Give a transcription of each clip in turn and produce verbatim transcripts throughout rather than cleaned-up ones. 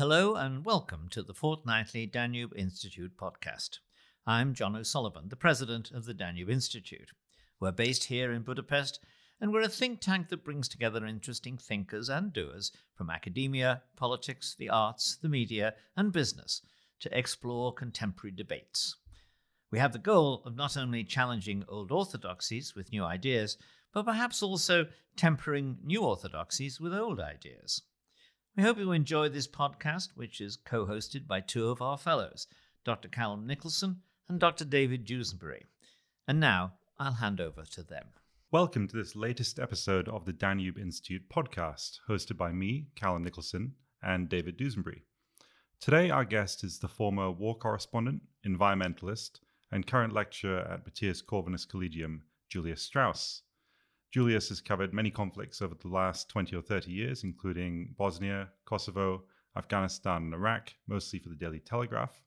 Hello and welcome to the fortnightly Danube Institute podcast. I'm John O'Sullivan, the president of the Danube Institute. We're based here in Budapest, and we're a think tank that brings together interesting thinkers and doers from academia, politics, the arts, the media, and business to explore contemporary debates. We have the goal of not only challenging old orthodoxies with new ideas, but perhaps also tempering new orthodoxies with old ideas. We hope you enjoy this podcast, which is co-hosted by two of our fellows, Doctor Callum Nicholson and Doctor David Dusenbury. And now I'll hand over to them. Welcome to this latest episode of the Danube Institute podcast, hosted by me, Callum Nicholson, and David Dusenbury. Today, our guest is the former war correspondent, environmentalist, and current lecturer at Matthias Corvinus Collegium, Julius Strauss. Julius has covered many conflicts over the last twenty or thirty years, including Bosnia, Kosovo, Afghanistan, and Iraq, mostly for the Daily Telegraph.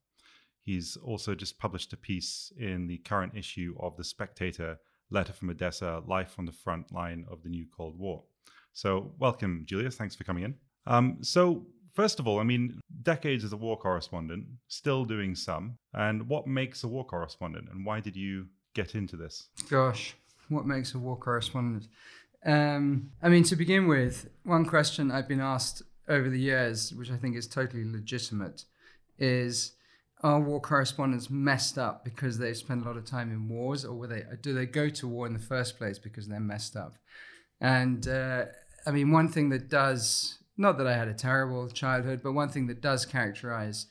He's also just published a piece in the current issue of The Spectator, Letter from Odessa, Life on the Front Line of the New Cold War. So welcome, Julius. Thanks for coming in. Um, so first of all, I mean, decades as a war correspondent, still doing some. And what makes a war correspondent? And why did you get into this? Gosh. What makes a war correspondent? Um, I mean, to begin with, one question I've been asked over the years, which I think is totally legitimate, is are war correspondents messed up because they spend a lot of time in wars, or were they, do they go to war in the first place because they're messed up? And uh, I mean, one thing that does, not that I had a terrible childhood, but one thing that does characterize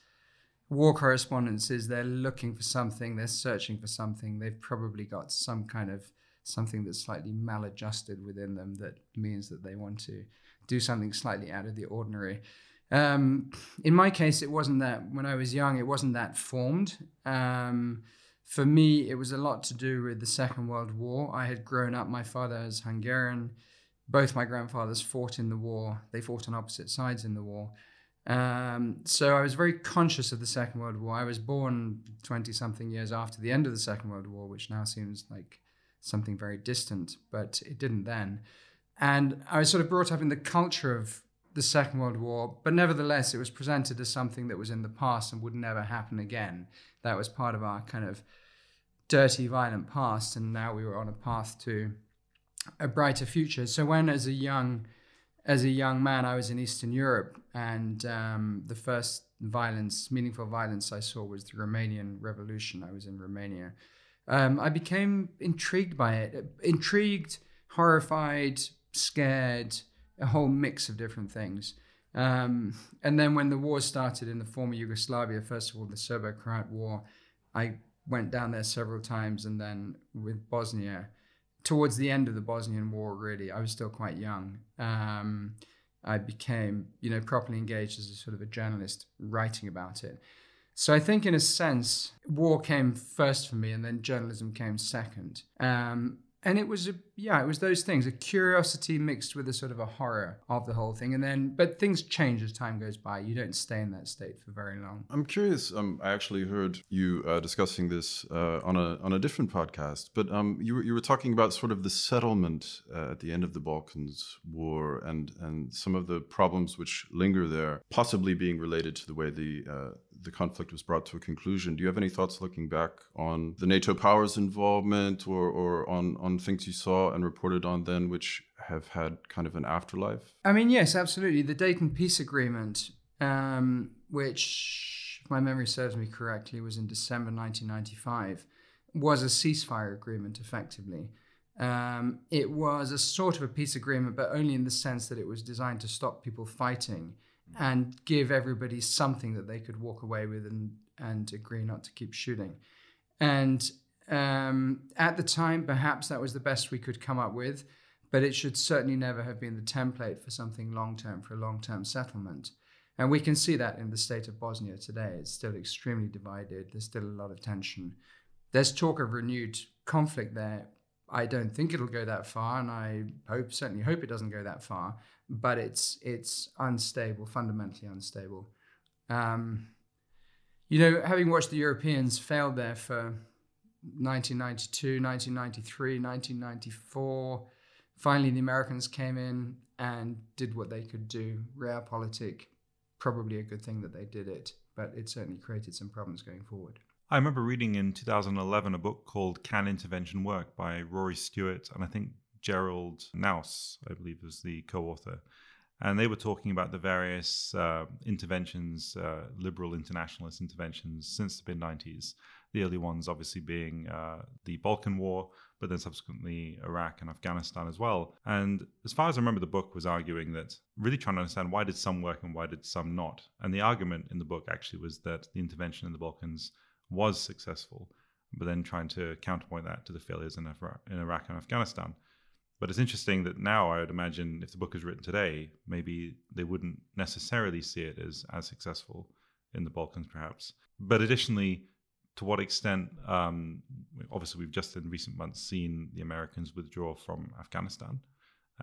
war correspondents is they're looking for something, they're searching for something, they've probably got some kind of something that's slightly maladjusted within them that means that they want to do something slightly out of the ordinary. Um, in my case, it wasn't that. When I was young, it wasn't that formed. Um, for me, it was a lot to do with the Second World War. I had grown up, my father is Hungarian. Both my grandfathers fought in the war. They fought on opposite sides in the war. Um, so I was very conscious of the Second World War. I was born twenty-something years after the end of the Second World War, which now seems like something very distant, but it didn't then. And I was sort of brought up in the culture of the Second World War, but nevertheless, it was presented as something that was in the past and would never happen again. That was part of our kind of dirty, violent past, and now we were on a path to a brighter future. So when, as a young, as a young man, I was in Eastern Europe, and um, the first violence, meaningful violence I saw was the Romanian Revolution. I was in Romania. Um, I became intrigued by it, intrigued, horrified, scared, a whole mix of different things. Um, and then when the war started in the former Yugoslavia, first of all, the Serbo-Croat War, I went down there several times. And then with Bosnia, towards the end of the Bosnian War, really, I was still quite young. Um, I became, you know, properly engaged as a sort of a journalist writing about it. So I think, in a sense, war came first for me, and then journalism came second. Um, and it was, a, yeah, it was those things, a curiosity mixed with a sort of a horror of the whole thing. And then, but things change as time goes by. You don't stay in that state for very long. I'm curious. Um, I actually heard you uh, discussing this uh, on a on a different podcast, but um, you were, you were talking about sort of the settlement uh, at the end of the Balkans War and and some of the problems which linger there, possibly being related to the way the uh, the conflict was brought to a conclusion. Do you have any thoughts looking back on the NATO powers involvement or, or on, on things you saw and reported on then, which have had kind of an afterlife? I mean, yes, absolutely. The Dayton Peace Agreement, um, which, if my memory serves me correctly, was in December nineteen ninety-five, was a ceasefire agreement, effectively. Um, it was a sort of a peace agreement, but only in the sense that it was designed to stop people fighting and give everybody something that they could walk away with and, and agree not to keep shooting. And um, at the time, perhaps that was the best we could come up with, but it should certainly never have been the template for something long-term, for a long-term settlement. And we can see that in the state of Bosnia today. It's still extremely divided. There's still a lot of tension. There's talk of renewed conflict there. I don't think it'll go that far, and I hope, certainly hope it doesn't go that far, but it's it's unstable, fundamentally unstable. Um, you know, having watched the Europeans fail there for nineteen ninety-two, nineteen ninety-three, nineteen ninety-four, finally the Americans came in and did what they could do, realpolitik, probably a good thing that they did it, but it certainly created some problems going forward. I remember reading in two thousand eleven a book called Can Intervention Work by Rory Stewart, and I think Gerald Naus, I believe, was the co-author. And they were talking about the various uh, interventions, uh, liberal internationalist interventions since the mid nineties. The early ones obviously being uh, the Balkan War, but then subsequently Iraq and Afghanistan as well. And as far as I remember, the book was arguing that, really trying to understand why did some work and why did some not. And the argument in the book actually was that the intervention in the Balkans was successful, but then trying to counterpoint that to the failures in Iraq and Afghanistan. But it's interesting that now I would imagine if the book is written today, maybe they wouldn't necessarily see it as, as successful in the Balkans, perhaps. But additionally, to what extent, um, obviously, we've just in recent months seen the Americans withdraw from Afghanistan,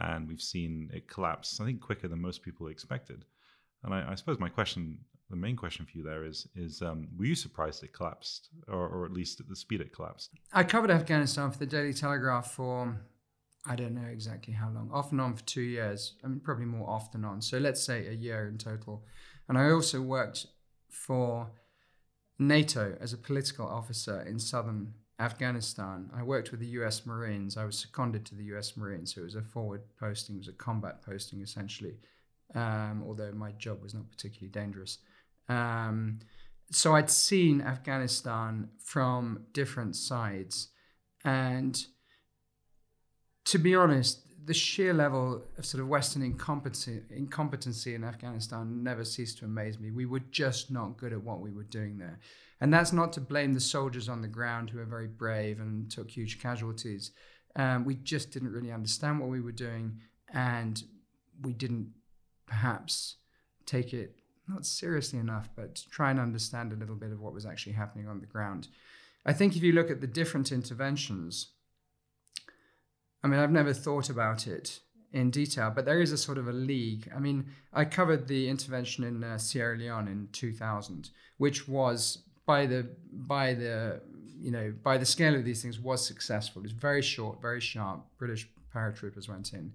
and we've seen it collapse, I think, quicker than most people expected. And I, I suppose my question, the main question for you there is, is um, were you surprised it collapsed, or, or at least at the speed it collapsed? I covered Afghanistan for the Daily Telegraph for, I don't know exactly how long, off and on for two years, I mean, probably more off than on. So let's say a year in total. And I also worked for NATO as a political officer in southern Afghanistan. I worked with the U S Marines. I was seconded to the U S Marines, so it was a forward posting, it was a combat posting essentially, um, although my job was not particularly dangerous. Um, so I'd seen Afghanistan from different sides. And to be honest, the sheer level of sort of Western incompetency, incompetency in Afghanistan never ceased to amaze me. We were just not good at what we were doing there. And that's not to blame the soldiers on the ground who are very brave and took huge casualties. Um, we just didn't really understand what we were doing, and we didn't perhaps take it, not seriously enough, but try and understand a little bit of what was actually happening on the ground. I think if you look at the different interventions, I mean, I've never thought about it in detail, but there is a sort of a league. I mean, I covered the intervention in uh, Sierra Leone in two thousand, which was by the by the you know by the scale of these things was successful. It was very short, very sharp. British paratroopers went in,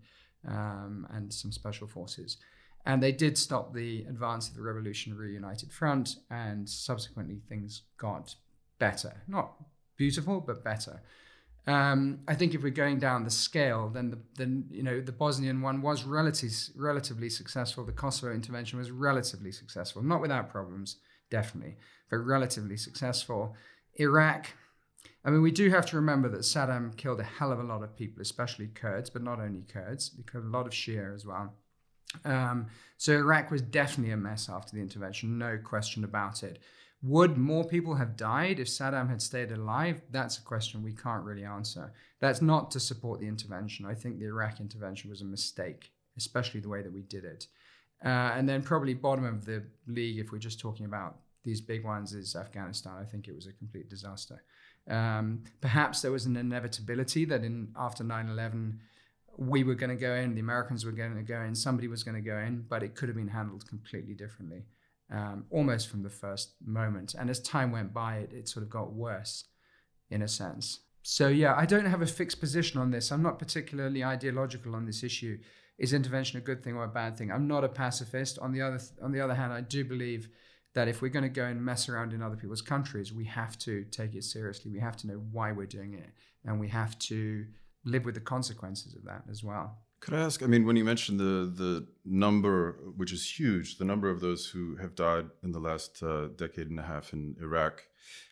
um, and some special forces, and they did stop the advance of the Revolutionary United Front. And subsequently, things got better. Not beautiful, but better. Um, I think if we're going down the scale, then the then you know the Bosnian one was relative, relatively successful. The Kosovo intervention was relatively successful, not without problems, definitely, but relatively successful. Iraq, I mean, we do have to remember that Saddam killed a hell of a lot of people, especially Kurds, but not only Kurds, he killed a lot of Shia as well. Um, so Iraq was definitely a mess after the intervention, no question about it. Would more people have died if Saddam had stayed alive? That's a question we can't really answer. That's not to support the intervention. I think the Iraq intervention was a mistake, especially the way that we did it. Uh, and then probably bottom of the league, if we're just talking about these big ones, is Afghanistan. I think it was a complete disaster. Um, perhaps there was an inevitability that in after nine eleven, we were going to go in, the Americans were going to go in, somebody was going to go in, but it could have been handled completely differently. Um, almost from the first moment. And as time went by, it, it sort of got worse in a sense. So yeah, I don't have a fixed position on this. I'm not particularly ideological on this issue. Is intervention a good thing or a bad thing? I'm not a pacifist. On the other, th- on the other hand, I do believe that if we're going to go and mess around in other people's countries, we have to take it seriously. We have to know why we're doing it. And we have to live with the consequences of that as well. Could I ask, I mean, when you mentioned the, the number, which is huge, the number of those who have died in the last uh, decade and a half in Iraq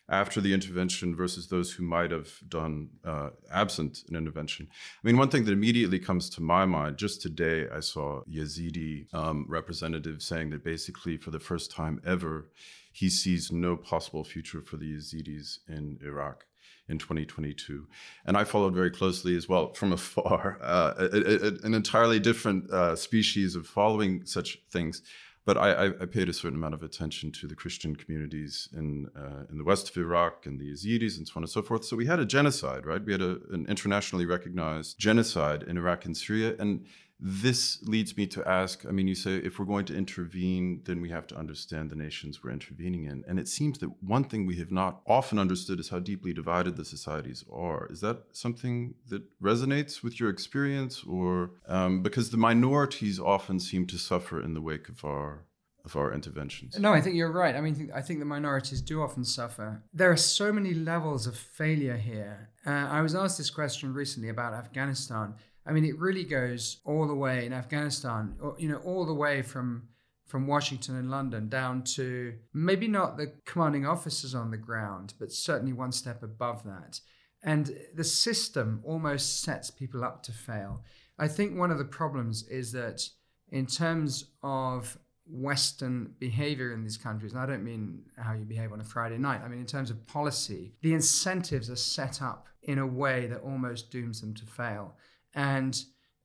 after the intervention versus those who might have done uh, absent an intervention. I mean, one thing that immediately comes to my mind, just today I saw Yazidi um, representative saying that basically for the first time ever, he sees no possible future for the Yazidis in Iraq in twenty twenty-two. And I followed very closely as well from afar, uh, a, a, an entirely different uh, species of following such things. But I, I paid a certain amount of attention to the Christian communities in uh, in the west of Iraq and the Yazidis and so on and so forth. So we had a genocide, right? We had a, an internationally recognized genocide in Iraq and Syria. And this leads me to ask, I mean, you say if we're going to intervene, then we have to understand the nations we're intervening in. And it seems that one thing we have not often understood is how deeply divided the societies are. Is that something that resonates with your experience? Or um, because the minorities often seem to suffer in the wake of our of our interventions. No, I think you're right. I mean, I think the minorities do often suffer. There are so many levels of failure here. Uh, I was asked this question recently about Afghanistan. I mean, it really goes all the way in Afghanistan, or, you know, all the way from from Washington and London down to maybe not the commanding officers on the ground, but certainly one step above that. And the system almost sets people up to fail. I think one of the problems is that in terms of Western behavior in these countries, and I don't mean how you behave on a Friday night, I mean in terms of policy, the incentives are set up in a way that almost dooms them to fail. And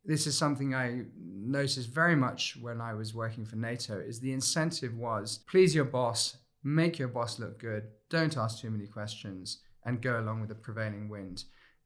this is something I noticed very much when I was working for NATO, is the incentive was, please your boss, make your boss look good, don't ask too many questions, and go along with the prevailing wind.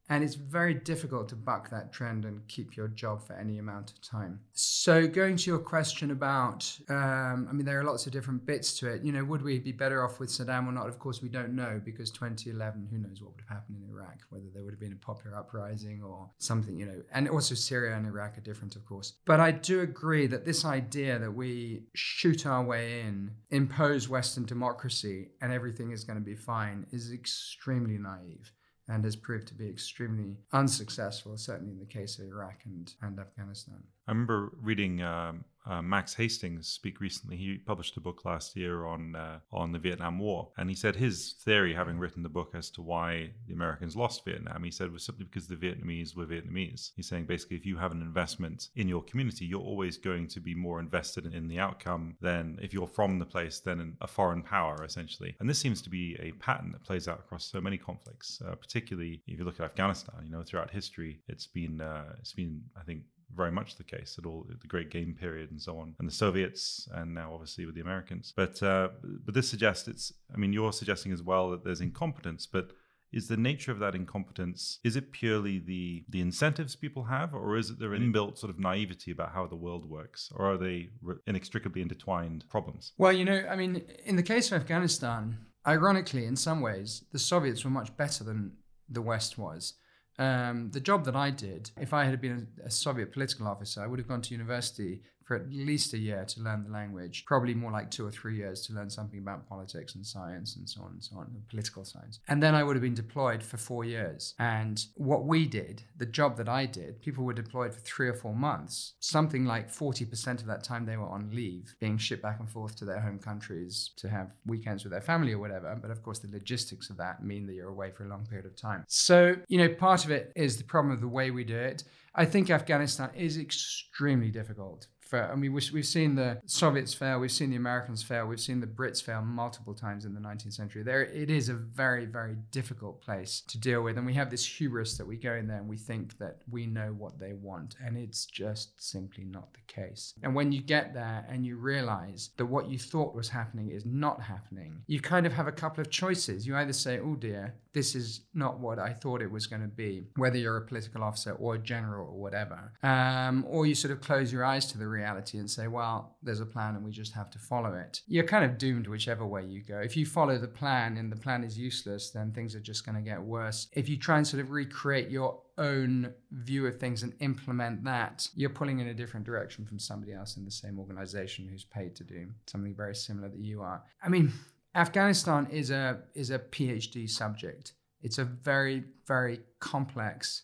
And it's very difficult to buck that trend and keep your job for any amount of time. So going to your question about, um, I mean, there are lots of different bits to it. You know, would we be better off with Saddam or not? Of course, we don't know, because twenty eleven, who knows what would have happened in Iraq, whether there would have been a popular uprising or something, you know. And also Syria and Iraq are different, of course. But I do agree that this idea that we shoot our way in, impose Western democracy, and everything is going to be fine is extremely naive, and has proved to be extremely unsuccessful, certainly in the case of Iraq and, and Afghanistan. I remember reading um, uh, Max Hastings speak recently. He published a book last year on uh, on the Vietnam War. And he said his theory, having written the book as to why the Americans lost Vietnam, he said was simply because the Vietnamese were Vietnamese. He's saying basically if you have an investment in your community, you're always going to be more invested in the outcome than if you're from the place than a foreign power, essentially. And this seems to be a pattern that plays out across so many conflicts, uh, particularly if you look at Afghanistan. You know, throughout history, it's been, uh, it's been, I think, very much the case at all, the Great Game period and so on, and the Soviets, and now obviously with the Americans. But uh, but this suggests it's, I mean, you're suggesting as well that there's incompetence, but is the nature of that incompetence, is it purely the the incentives people have, or is it their inbuilt sort of naivety about how the world works, or are they inextricably intertwined problems? Well, you know, I mean, in the case of Afghanistan, ironically, in some ways, the Soviets were much better than the West was. Um, the job that I did, if I had been a, a Soviet political officer, I would have gone to university for at least a year to learn the language, probably more like two or three years to learn something about politics and science and so on and so on, and political science. And then I would have been deployed for four years. And what we did, the job that I did, people were deployed for three or four months. Something like forty percent of that time they were on leave, being shipped back and forth to their home countries to have weekends with their family or whatever. But of course, the logistics of that mean that you're away for a long period of time. So, you know, part of it is the problem of the way we do it. I think Afghanistan is extremely difficult. For, I mean, we've seen the Soviets fail, we've seen the Americans fail, we've seen the Brits fail multiple times in the nineteenth century. There, it is a very, very difficult place to deal with. And we have this hubris that we go in there and we think that we know what they want. And it's just simply not the case. And when you get there and you realize that what you thought was happening is not happening, you kind of have a couple of choices. You either say, oh dear, this is not what I thought it was going to be, whether you're a political officer or a general or whatever. Um, or you sort of close your eyes to the reality and say, well, there's a plan and we just have to follow it. You're kind of doomed whichever way you go. If you follow the plan and the plan is useless, then things are just going to get worse. If you try and sort of recreate your own view of things and implement that, you're pulling in a different direction from somebody else in the same organization who's paid to do something very similar that you are. I mean, Afghanistan is a is a PhD subject. It's a very, very complex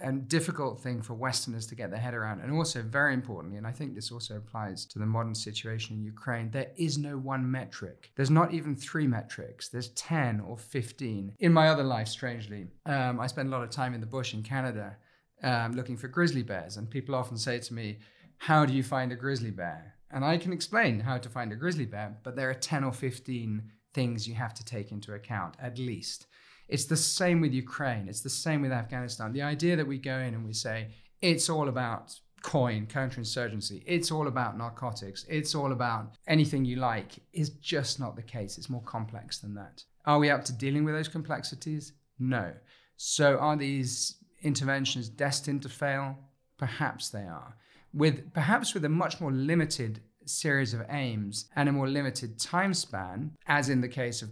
and difficult thing for Westerners to get their head around. And also, very importantly, and I think this also applies to the modern situation in Ukraine, there is no one metric. There's not even three metrics. There's ten or fifteen. In my other life, strangely, um, I spent a lot of time in the bush in Canada um, looking for grizzly bears. And people often say to me, how do you find a grizzly bear? And I can explain how to find a grizzly bear, but there are ten or fifteen things you have to take into account, at least. It's the same with Ukraine. It's the same with Afghanistan. The idea that we go in and we say, it's all about coin, counterinsurgency, it's all about narcotics, it's all about anything you like, is just not the case. It's more complex than that. Are we up to dealing with those complexities? No. So are these interventions destined to fail? Perhaps they are. With perhaps with a much more limited series of aims and a more limited time span, as in the case of,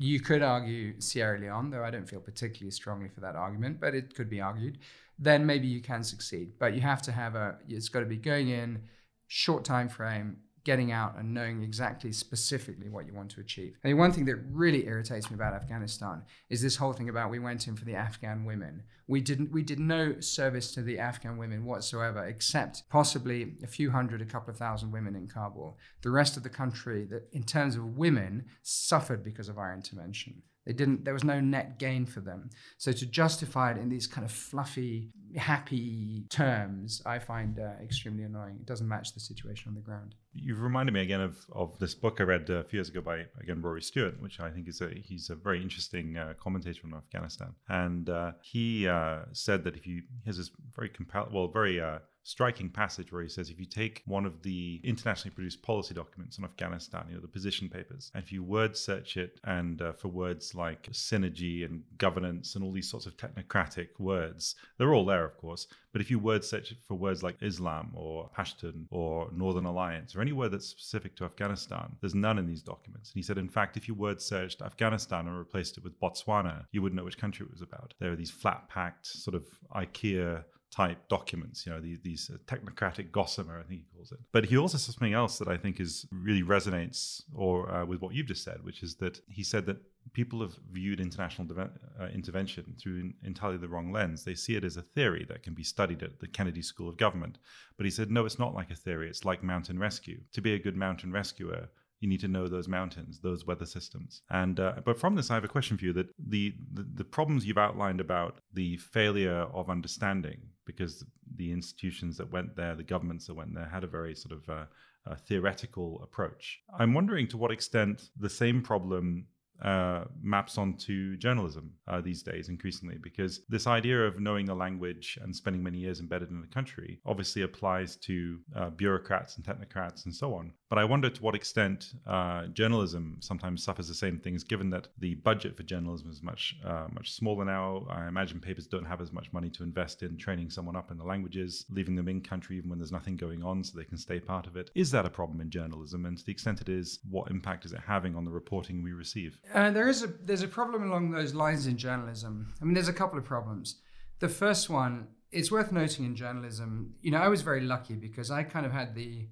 you could argue, Sierra Leone, though I don't feel particularly strongly for that argument, but it could be argued, then maybe you can succeed. But you have to have a, it's got to be going in, short time frame, getting out and knowing exactly specifically what you want to achieve. I mean, one thing that really irritates me about Afghanistan is this whole thing about we went in for the Afghan women. We didn't, we did no service to the Afghan women whatsoever, except possibly a few hundred, a couple of thousand women in Kabul. The rest of the country, that in terms of women, suffered because of our intervention. They didn't, there was no net gain for them. So to justify it in these kind of fluffy, happy terms, I find uh, extremely annoying. It doesn't match the situation on the ground. You've reminded me again of, of this book I read a few years ago by, again, Rory Stewart, which I think is a, he's a very interesting uh, commentator on Afghanistan. And uh, he uh, said that if you, he has this very compelling, well, very... Uh, striking passage where he says if you take one of the internationally produced policy documents on Afghanistan, you know, the position papers, and if you word search it and uh, for words like synergy and governance and all these sorts of technocratic words, they're all there, of course. But if you word search for words like Islam or Pashtun or Northern Alliance or any word that's specific to Afghanistan, there's none in these documents. And he said, in fact, if you word searched Afghanistan and replaced it with Botswana, you wouldn't know which country it was about. There are these flat-packed sort of IKEA type documents, you know, these, these technocratic gossamer, I think he calls it. But he also says something else that I think is really resonates or uh, with what you've just said, which is that he said that people have viewed international de- uh, intervention through an entirely the wrong lens. They see it as a theory that can be studied at the Kennedy School of Government. But he said, no, it's not like a theory. It's like mountain rescue. To be a good mountain rescuer, you need to know those mountains, those weather systems. And uh, but from this, I have a question for you, that the, the, the problems you've outlined about the failure of understanding, because the institutions that went there, the governments that went there, had a very sort of uh, uh, theoretical approach. I'm wondering to what extent the same problem uh, maps onto journalism uh, these days increasingly, because this idea of knowing the language and spending many years embedded in the country obviously applies to uh, bureaucrats and technocrats and so on. But I wonder to what extent uh, journalism sometimes suffers the same things, given that the budget for journalism is much uh, much smaller now. I imagine papers don't have as much money to invest in training someone up in the languages, leaving them in country even when there's nothing going on so they can stay part of it. Is that a problem in journalism? And to the extent it is, what impact is it having on the reporting we receive? Uh, there is a, there's a problem along those lines in journalism. I mean, there's a couple of problems. The first one, it's worth noting in journalism, you know, I was very lucky because I kind of had the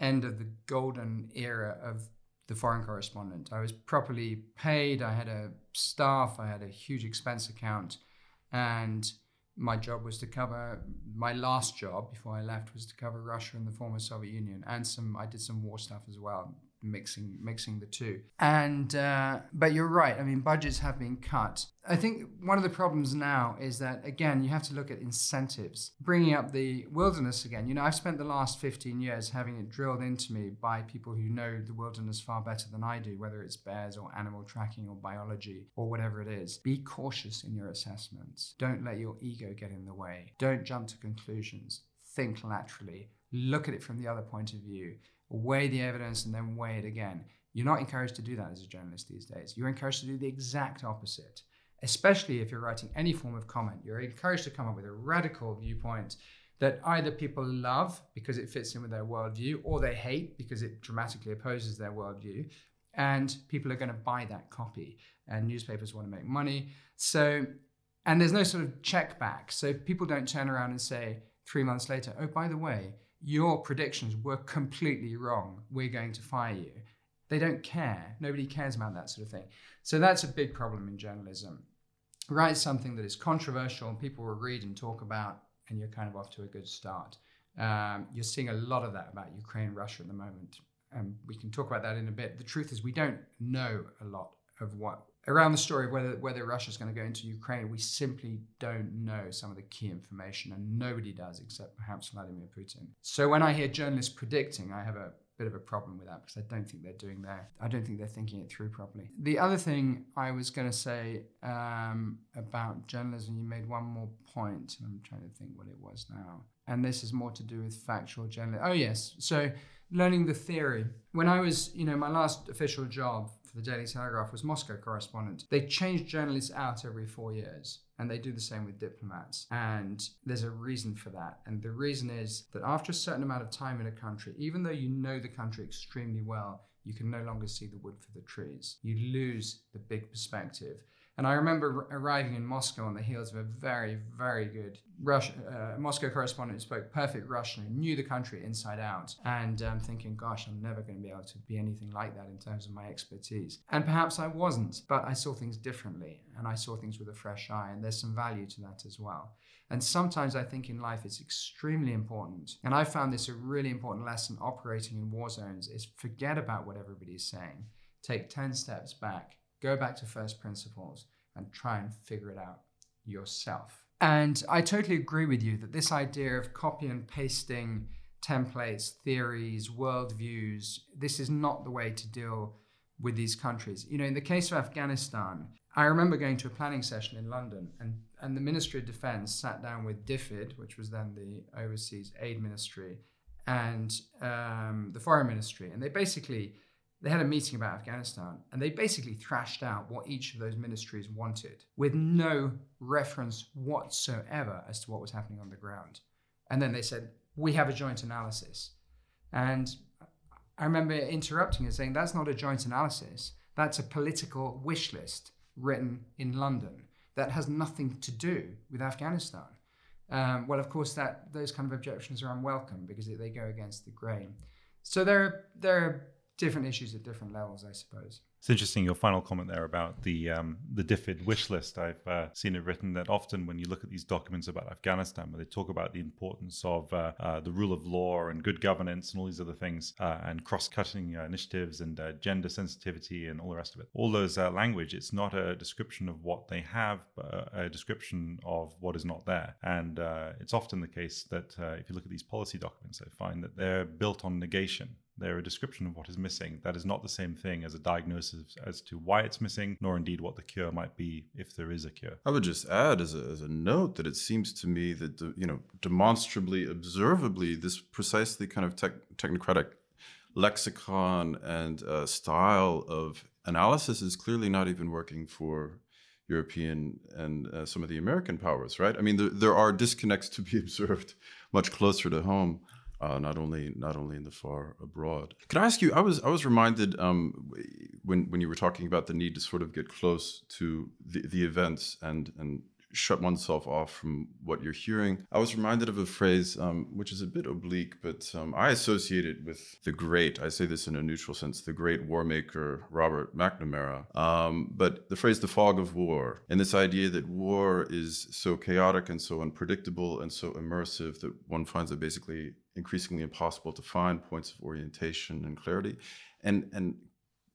end of the golden era of the foreign correspondent. I was properly paid. I had a staff. I had a huge expense account. And my job was to cover, my last job before I left was to cover Russia and the former Soviet Union. And some, I did some war stuff as well, mixing mixing the two. And, uh, but you're right. I mean, budgets have been cut. I think one of the problems now is that, again, you have to look at incentives. Bringing up the wilderness again, you know, I've spent the last fifteen years having it drilled into me by people who know the wilderness far better than I do, whether it's bears or animal tracking or biology or whatever it is. Be cautious in your assessments. Don't let your ego get in the way. Don't jump to conclusions. Think laterally. Look at it from the other point of view. Weigh the evidence and then weigh it again. You're not encouraged to do that as a journalist these days. You're encouraged to do the exact opposite, especially if you're writing any form of comment. You're encouraged to come up with a radical viewpoint that either people love because it fits in with their worldview, or they hate because it dramatically opposes their worldview. And people are going to buy that copy. And newspapers want to make money. So, and there's no sort of check back. So people don't turn around and say three months later, oh, by the way, your predictions were completely wrong. We're going to fire you. They don't care. Nobody cares about that sort of thing. So that's a big problem in journalism. Write something that is controversial and people will read and talk about, and you're kind of off to a good start. Um, you're seeing a lot of that about Ukraine, Russia at the moment. And we can talk about that in a bit. The truth is we don't know a lot of what, around the story of whether, whether Russia's going to go into Ukraine, we simply don't know some of the key information, and nobody does except perhaps Vladimir Putin. So when I hear journalists predicting, I have a bit of a problem with that because I don't think they're doing that. I don't think they're thinking it through properly. The other thing I was going to say um, about journalism, you made one more point, and I'm trying to think what it was now. And this is more to do with factual journalism. Oh, yes. So learning the theory. When I was, you know, my last official job for the Daily Telegraph was Moscow correspondent. They change journalists out every four years, and they do the same with diplomats. And there's a reason for that. And the reason is that after a certain amount of time in a country, even though you know the country extremely well, you can no longer see the wood for the trees. You lose the big perspective. And I remember arriving in Moscow on the heels of a very, very good Russian, uh, Moscow correspondent who spoke perfect Russian, who knew the country inside out, and um, thinking, gosh, I'm never going to be able to be anything like that in terms of my expertise. And perhaps I wasn't, but I saw things differently, and I saw things with a fresh eye, and there's some value to that as well. And sometimes I think in life it's extremely important, and I found this a really important lesson operating in war zones, is forget about what everybody's saying. Take ten steps back, go back to first principles, and try and figure it out yourself. And I totally agree with you that this idea of copy and pasting templates, theories, worldviews, this is not the way to deal with these countries. You know, in the case of Afghanistan, I remember going to a planning session in London, and, and the Ministry of Defense sat down with DFID, which was then the Overseas Aid Ministry, and um, the Foreign Ministry. And they basically, they had a meeting about Afghanistan, and they basically thrashed out what each of those ministries wanted with no reference whatsoever as to what was happening on the ground. And then they said, we have a joint analysis. And I remember interrupting and saying, that's not a joint analysis. That's a political wish list written in London that has nothing to do with Afghanistan. Um, well, of course, that those kind of objections are unwelcome because they go against the grain. So there are, there are different issues at different levels, I suppose. It's interesting, your final comment there about the um, the DFID wish list. I've uh, seen it written that often when you look at these documents about Afghanistan, where they talk about the importance of uh, uh, the rule of law and good governance and all these other things, uh, and cross-cutting uh, initiatives and uh, gender sensitivity and all the rest of it. All those uh, language, it's not a description of what they have, but a description of what is not there. And uh, it's often the case that uh, if you look at these policy documents, I find that they're built on negation. They're a description of what is missing. That is not the same thing as a diagnosis as to why it's missing, nor indeed what the cure might be if there is a cure. I would just add as a, as a note that it seems to me that, you know, demonstrably, observably, this precisely kind of tech, technocratic lexicon and uh, style of analysis is clearly not even working for European and uh, some of the American powers, right? I mean, there, there are disconnects to be observed much closer to home. Uh, not only, not only in the far abroad. Can I ask you? I was, I was reminded um, when when you were talking about the need to sort of get close to the, the events and and shut oneself off from what you're hearing. I was reminded of a phrase um, which is a bit oblique, but um, I associate it with the great. I say this in a neutral sense. The great war maker Robert McNamara. Um, but the phrase "the fog of war" and this idea that war is so chaotic and so unpredictable and so immersive that one finds it basically increasingly impossible to find points of orientation and clarity. And and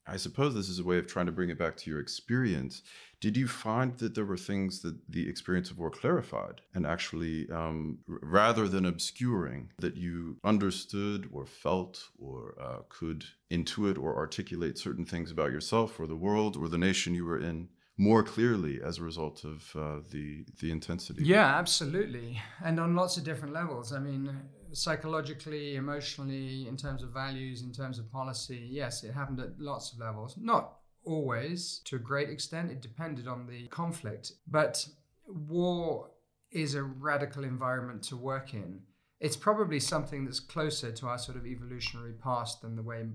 I suppose this is a way of trying to bring it back to your experience. Did you find that there were things that the experience of war clarified and actually, um, rather than obscuring, that you understood or felt or uh, could intuit or articulate certain things about yourself or the world or the nation you were in more clearly as a result of uh, the, the intensity? Yeah, absolutely. And on lots of different levels. I mean, psychologically, emotionally, in terms of values, in terms of policy, yes, it happened at lots of levels. Not always, to a great extent. It depended on the conflict. But war is a radical environment to work in. It's probably something that's closer to our sort of evolutionary past than the way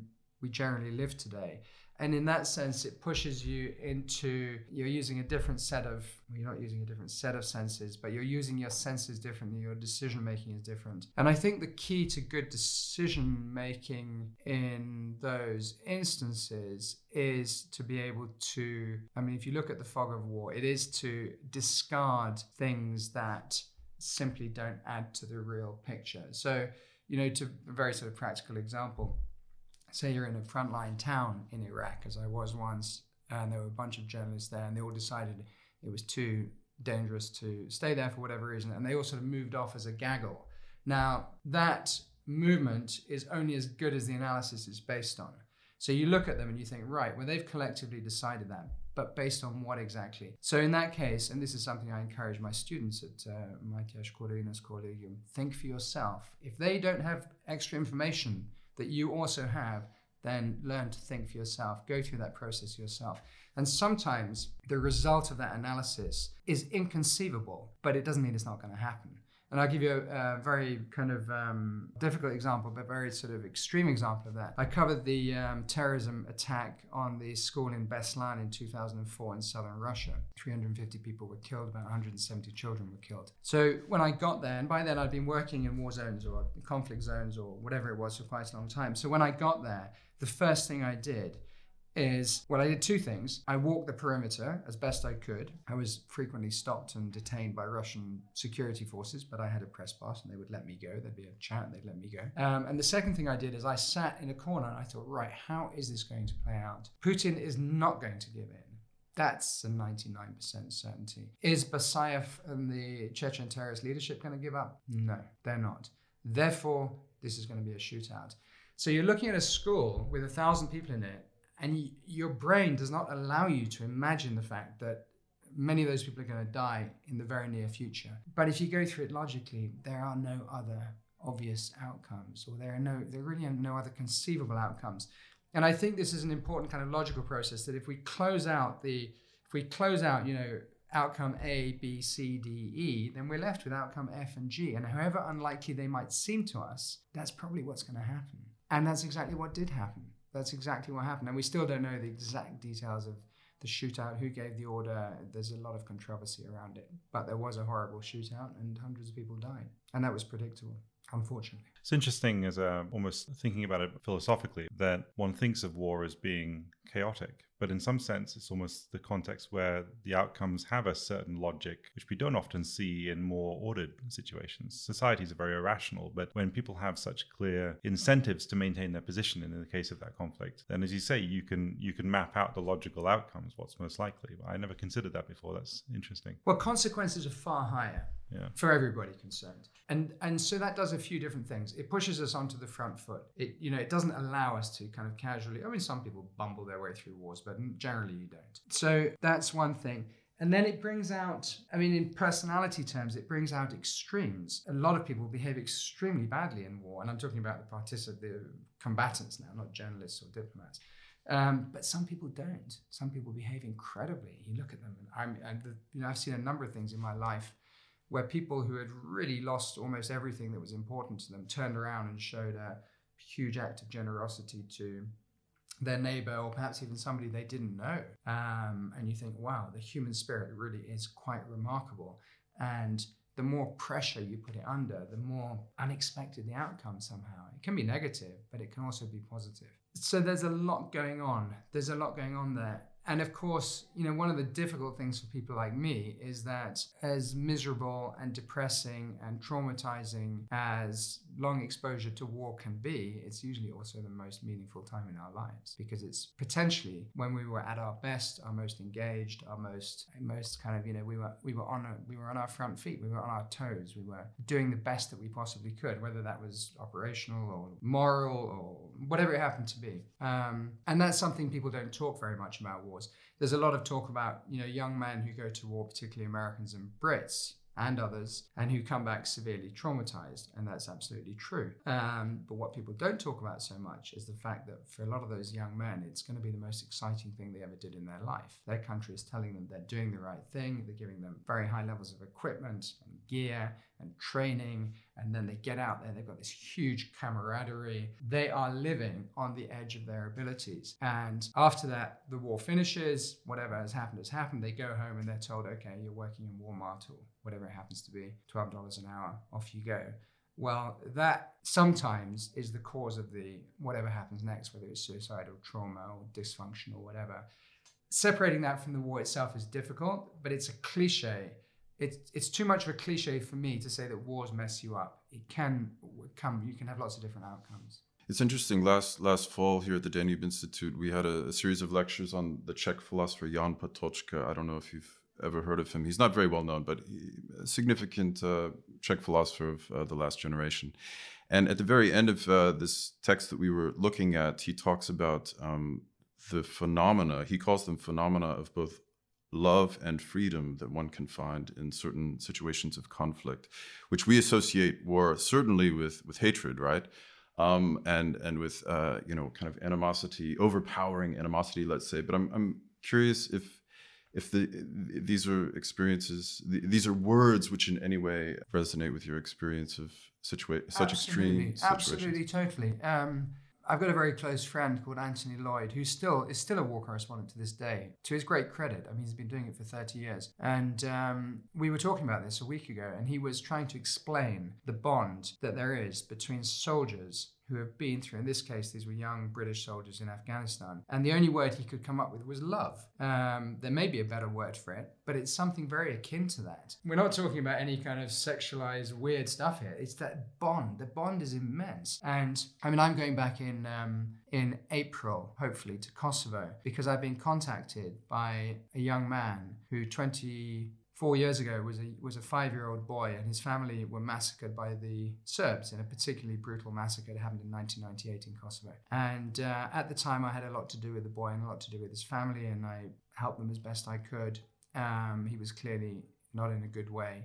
we generally live today. And in that sense, it pushes you into, you're using a different set of, well, you're not using a different set of senses, but you're using your senses differently, your decision-making is different. And I think the key to good decision-making in those instances is to be able to, I mean, if you look at the fog of war, it is to discard things that simply don't add to the real picture. So, you know, to a very sort of practical example, say you're in a frontline town in Iraq, as I was once, and there were a bunch of journalists there, and they all decided it was too dangerous to stay there for whatever reason, and they all sort of moved off as a gaggle. Now, that movement is only as good as the analysis it's based on. So you look at them and you think, right, well, they've collectively decided that, but based on what exactly? So in that case, and this is something I encourage my students at uh, Matthias Corvinus Collegium, think for yourself. If they don't have extra information that you also have, then learn to think for yourself, go through that process yourself. And sometimes the result of that analysis is inconceivable, but it doesn't mean it's not going to happen. And I'll give you a, a very kind of um, difficult example, but very sort of extreme example of that. I covered the um, terrorism attack on the school in Beslan in two thousand four in southern Russia. three hundred fifty people were killed, about one hundred seventy children were killed. So when I got there, and by then I'd been working in war zones or conflict zones or whatever it was for quite a long time. So when I got there, the first thing I did is, well, I did two things. I walked the perimeter as best I could. I was frequently stopped and detained by Russian security forces, but I had a press pass and they would let me go. There'd be a chat and they'd let me go. Um, and the second thing I did is I sat in a corner and I thought, right, how is this going to play out? Putin is not going to give in. That's a ninety-nine percent certainty. Is Basayev and the Chechen terrorist leadership going to give up? No, they're not. Therefore, this is going to be a shootout. So you're looking at a school with a thousand people in it, and your brain does not allow you to imagine the fact that many of those people are going to die in the very near future. But if you go through it logically, there are no other obvious outcomes, or there are no, there really are no other conceivable outcomes. And I think this is an important kind of logical process that if we close out the, if we close out, you know, outcome A, B, C, D, E, then we're left with outcome F and G. And however unlikely they might seem to us, that's probably what's going to happen. And that's exactly what did happen. That's exactly what happened. And we still don't know the exact details of the shootout, who gave the order. There's a lot of controversy around it. But there was a horrible shootout and hundreds of people died. And that was predictable, unfortunately. It's interesting as uh, almost thinking about it philosophically, that one thinks of war as being chaotic. But in some sense, it's almost the context where the outcomes have a certain logic, which we don't often see in more ordered situations. Societies are very irrational, but when people have such clear incentives to maintain their position in the case of that conflict, then as you say, you can you can map out the logical outcomes, what's most likely. But I never considered that before. That's interesting. Well, consequences are far higher. Yeah. For everybody concerned. And and so that does a few different things. It pushes us onto the front foot. It you know it doesn't allow us to kind of casually, I mean, some people bumble their way through wars, but generally you don't. So that's one thing. And then it brings out, I mean, in personality terms, it brings out extremes. A lot of people behave extremely badly in war. And I'm talking about the participants, the combatants now, not journalists or diplomats. Um, but some people don't. Some people behave incredibly. You look at them, and I'm, and the, you know, I've seen a number of things in my life where people who had really lost almost everything that was important to them turned around and showed a huge act of generosity to their neighbor or perhaps even somebody they didn't know. Um, and you think, wow, the human spirit really is quite remarkable. And the more pressure you put it under, the more unexpected the outcome somehow. It can be negative, but it can also be positive. So there's a lot going on. There's a lot going on there. And of course, you know, one of the difficult things for people like me is that as miserable and depressing and traumatizing as long exposure to war can be, it's usually also the most meaningful time in our lives, because it's potentially when we were at our best, our most engaged, our most, most kind of, you know, we were, we were on a, we were on our front feet, we were on our toes, we were doing the best that we possibly could, whether that was operational or moral or whatever it happened to be. Um, and that's something people don't talk very much about war. There's a lot of talk about, you know, young men who go to war, particularly Americans and Brits and others, and who come back severely traumatized. And that's absolutely true. Um, but what people don't talk about so much is the fact that for a lot of those young men, it's going to be the most exciting thing they ever did in their life. Their country is telling them they're doing the right thing. They're giving them very high levels of equipment and gear and training. And then they get out there, they've got this huge camaraderie. They are living on the edge of their abilities. And after that, the war finishes, whatever has happened has happened. They go home and they're told, okay, you're working in Walmart or whatever it happens to be, twelve dollars an hour, off you go. Well, that sometimes is the cause of the whatever happens next, whether it's suicide or trauma or dysfunction or whatever. Separating that from the war itself is difficult, but it's a cliche. It's, it's too much of a cliche for me to say that wars mess you up. It can come, you can have lots of different outcomes. It's interesting, last last fall here at the Danube Institute, we had a, a series of lectures on the Czech philosopher Jan Patočka. I don't know if you've ever heard of him. He's not very well known, but he, a significant uh, Czech philosopher of uh, the last generation. And at the very end of uh, this text that we were looking at, he talks about um, the phenomena, he calls them phenomena of both love and freedom that one can find in certain situations of conflict, which we associate war certainly with with hatred, right? Um, and and with uh, you know, kind of animosity, overpowering animosity, let's say. But I'm I'm curious if if the, these are experiences, these are words which in any way resonate with your experience of situa- such extreme situations. Absolutely, totally. Um, I've got a very close friend called Anthony Lloyd, who still is still a war correspondent to this day, to his great credit. I mean, he's been doing it for thirty years. And um, we were talking about this a week ago, and he was trying to explain the bond that there is between soldiers who have been through, in this case, these were young British soldiers in Afghanistan. And the only word he could come up with was love. Um, there may be a better word for it, but it's something very akin to that. We're not talking about any kind of sexualized, weird stuff here. It's that bond. The bond is immense. And I mean, I'm going back in um, in April, hopefully, to Kosovo, because I've been contacted by a young man who twenty-four years ago was a was a five-year-old boy, and his family were massacred by the Serbs in a particularly brutal massacre that happened in nineteen ninety-eight in Kosovo. And uh, at the time, I had a lot to do with the boy and a lot to do with his family, and I helped them as best I could. Um, he was clearly not in a good way.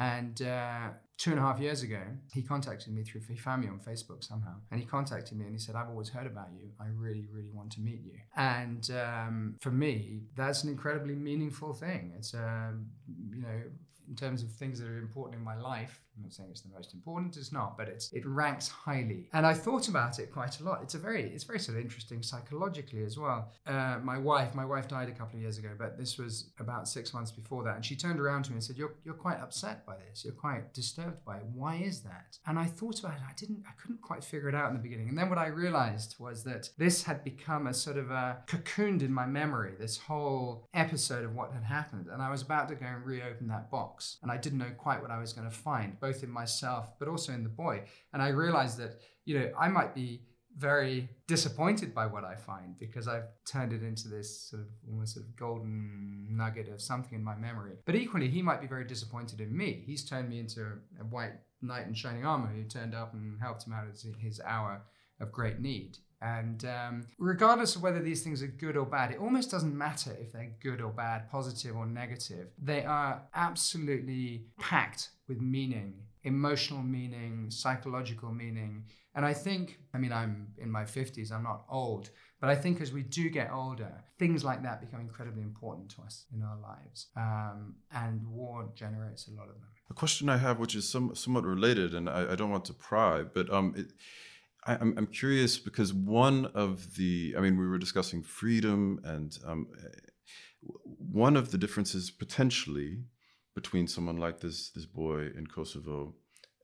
And uh, two and a half years ago, he contacted me through Fifami on Facebook somehow. And he contacted me and he said, I've always heard about you. I really, really want to meet you. And um, for me, that's an incredibly meaningful thing. It's, um, you know, in terms of things that are important in my life, I'm not saying it's the most important, it's not, but it's it ranks highly. And I thought about it quite a lot. It's a very, it's very sort of interesting psychologically as well. Uh, my wife, my wife died a couple of years ago, but this was about six months before that. And she turned around to me and said, you're, you're quite upset by this. You're quite disturbed by it. Why is that? And I thought about it. I didn't, I couldn't quite figure it out in the beginning. And then what I realized was that this had become a sort of a cocooned in my memory, this whole episode of what had happened. And I was about to go and reopen that box. And I didn't know quite what I was going to find, both in myself, but also in the boy. And I realized that, you know, I might be very disappointed by what I find because I've turned it into this sort of almost sort of golden nugget of something in my memory. But equally, he might be very disappointed in me. He's turned me into a white knight in shining armor who turned up and helped him out in his hour of great need. And um, regardless of whether these things are good or bad, it almost doesn't matter if they're good or bad, positive or negative. They are absolutely packed with meaning, emotional meaning, psychological meaning. And I think, I mean, I'm in my fifties, I'm not old, but I think as we do get older, things like that become incredibly important to us in our lives. Um, and war generates a lot of them. A question I have, which is some, somewhat related, and I, I don't want to pry, but... Um, it, I'm, I'm curious because one of the, I mean, we were discussing freedom and um, one of the differences potentially between someone like this this boy in Kosovo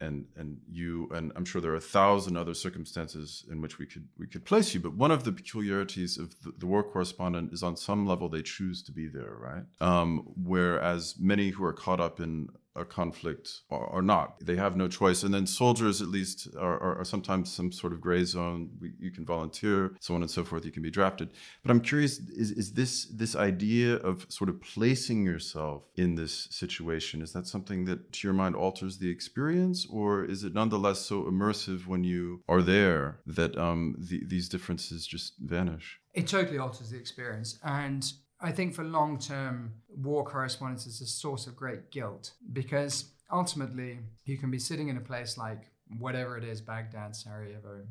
and and you, and I'm sure there are a thousand other circumstances in which we could we could place you, but one of the peculiarities of the, the war correspondent is on some level they choose to be there, right? Um, whereas many who are caught up in a conflict or, or not. They have no choice. And then soldiers, at least, are, are, are sometimes some sort of gray zone. We, you can volunteer, so on and so forth. You can be drafted. But I'm curious, is, is this this idea of sort of placing yourself in this situation, is that something that, to your mind, alters the experience? Or is it nonetheless so immersive when you are there that um, the, these differences just vanish? It totally alters the experience. And I think for long-term war correspondence is a source of great guilt because ultimately you can be sitting in a place like whatever it is, Baghdad, Sarajevo,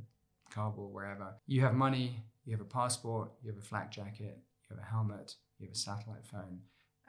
Kabul, wherever. You have money, you have a passport, you have a flak jacket, you have a helmet, you have a satellite phone.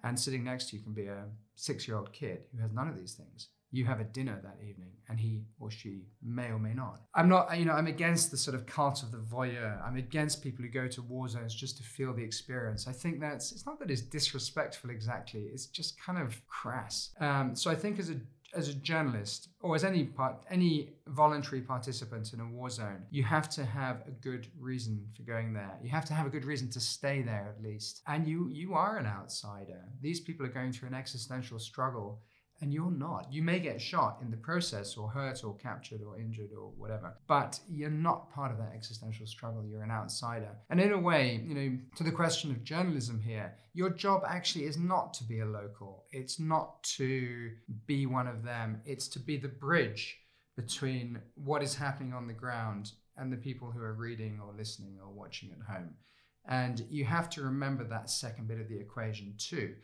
And sitting next to you can be a six-year-old kid who has none of these things. You have a dinner that evening and he or she may or may not. I'm not, you know, I'm against the sort of cult of the voyeur. I'm against people who go to war zones just to feel the experience. I think that's, it's not that it's disrespectful exactly, it's just kind of crass. Um, so I think as a as a journalist or as any part, any voluntary participant in a war zone, you have to have a good reason for going there. You have to have a good reason to stay there at least. And you you are an outsider. These people are going through an existential struggle and you're not. You may get shot in the process or hurt or captured or injured or whatever, but you're not part of that existential struggle. You're an outsider. And in a way, you know, to the question of journalism here, your job actually is not to be a local. It's not to be one of them. It's to be the bridge between what is happening on the ground and the people who are reading or listening or watching at home. And you have to remember that second bit of the equation too.